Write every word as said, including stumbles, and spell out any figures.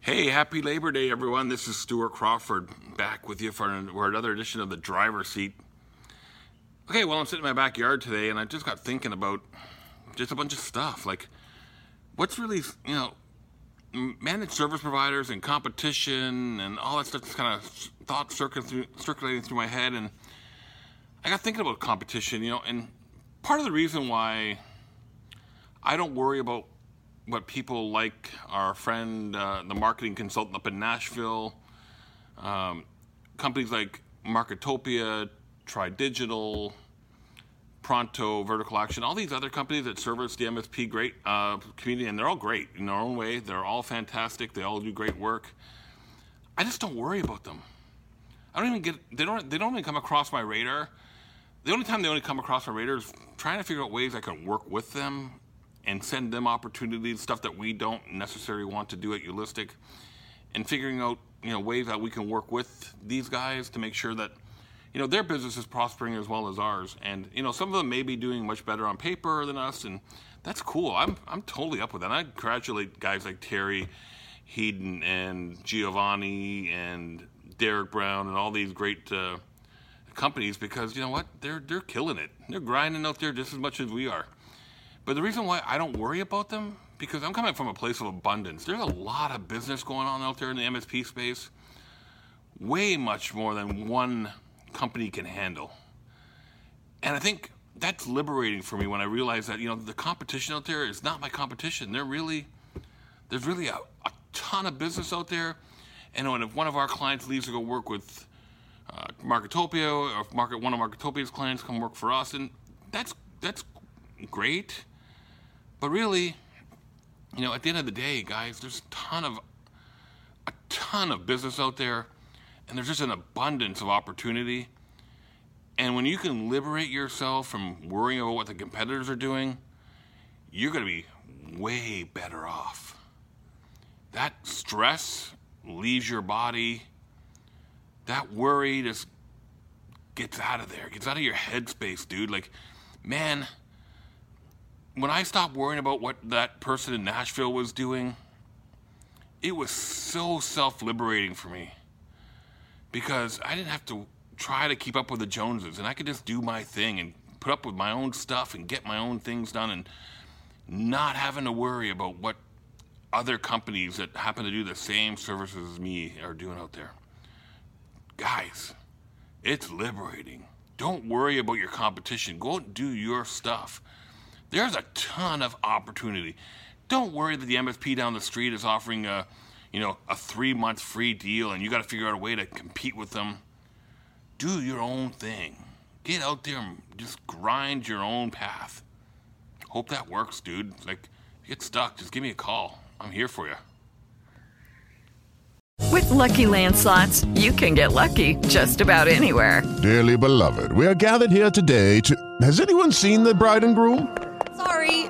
Hey, happy Labor Day, everyone. This is Stuart Crawford back with you for another edition of The Driver Seat. Okay, well, I'm sitting in my backyard today, and I just got thinking about just a bunch of stuff. Like, what's really, you know, managed service providers and competition and all that stuff that's kind of thought circulating through my head. And I got thinking about competition, you know, and part of the reason why I don't worry about what people like our friend, uh, the marketing consultant up in Nashville, um, companies like Marketopia, Tri Digital, Pronto, Vertical Action, all these other companies that service the M S P great uh, community, and they're all great in their own way. They're all fantastic. They all do great work. I just don't worry about them. I don't even get. They don't. They don't even come across my radar. The only time they only come across my radar is trying to figure out ways I can work with them and send them opportunities, stuff that we don't necessarily want to do at Ulistic, and figuring out, you know, ways that we can work with these guys to make sure that, you know, their business is prospering as well as ours. And, you know, some of them may be doing much better on paper than us, and that's cool. I'm I'm totally up with that. And I congratulate guys like Terry Heaton and Giovanni and Derek Brown and all these great uh, companies, because, you know what, they're they're killing it. They're grinding out there just as much as we are. But the reason why I don't worry about them, because I'm coming from a place of abundance. There's a lot of business going on out there in the M S P space, way much more than one company can handle. And I think that's liberating for me when I realize that, you know, the competition out there is not my competition. They're really, there's really a, a ton of business out there. And when if one of our clients leaves to go work with uh, Marketopia, or if market, one of Marketopia's clients come work for us, and that's that's great. But really, you know, at the end of the day, guys, there's a ton of a ton of business out there. And there's just an abundance of opportunity. And when you can liberate yourself from worrying about what the competitors are doing, you're going to be way better off. That stress leaves your body. That worry just gets out of there. Gets out of your headspace, dude. Like, man, when I stopped worrying about what that person in Nashville was doing, it was so self-liberating for me. Because I didn't have to try to keep up with the Joneses, and I could just do my thing and put up with my own stuff and get my own things done, and not having to worry about what other companies that happen to do the same services as me are doing out there. Guys, it's liberating. Don't worry about your competition. Go out and do your stuff. There's a ton of opportunity. Don't worry that the M S P down the street is offering a you know, a three-month free deal, and you got to figure out a way to compete with them. Do your own thing. Get out there and just grind your own path. Hope that works, dude. Like, if you get stuck, just give me a call. I'm here for you. With Lucky Land Slots, you can get lucky just about anywhere. Dearly beloved, we are gathered here today to... Has anyone seen the bride and groom? Sorry,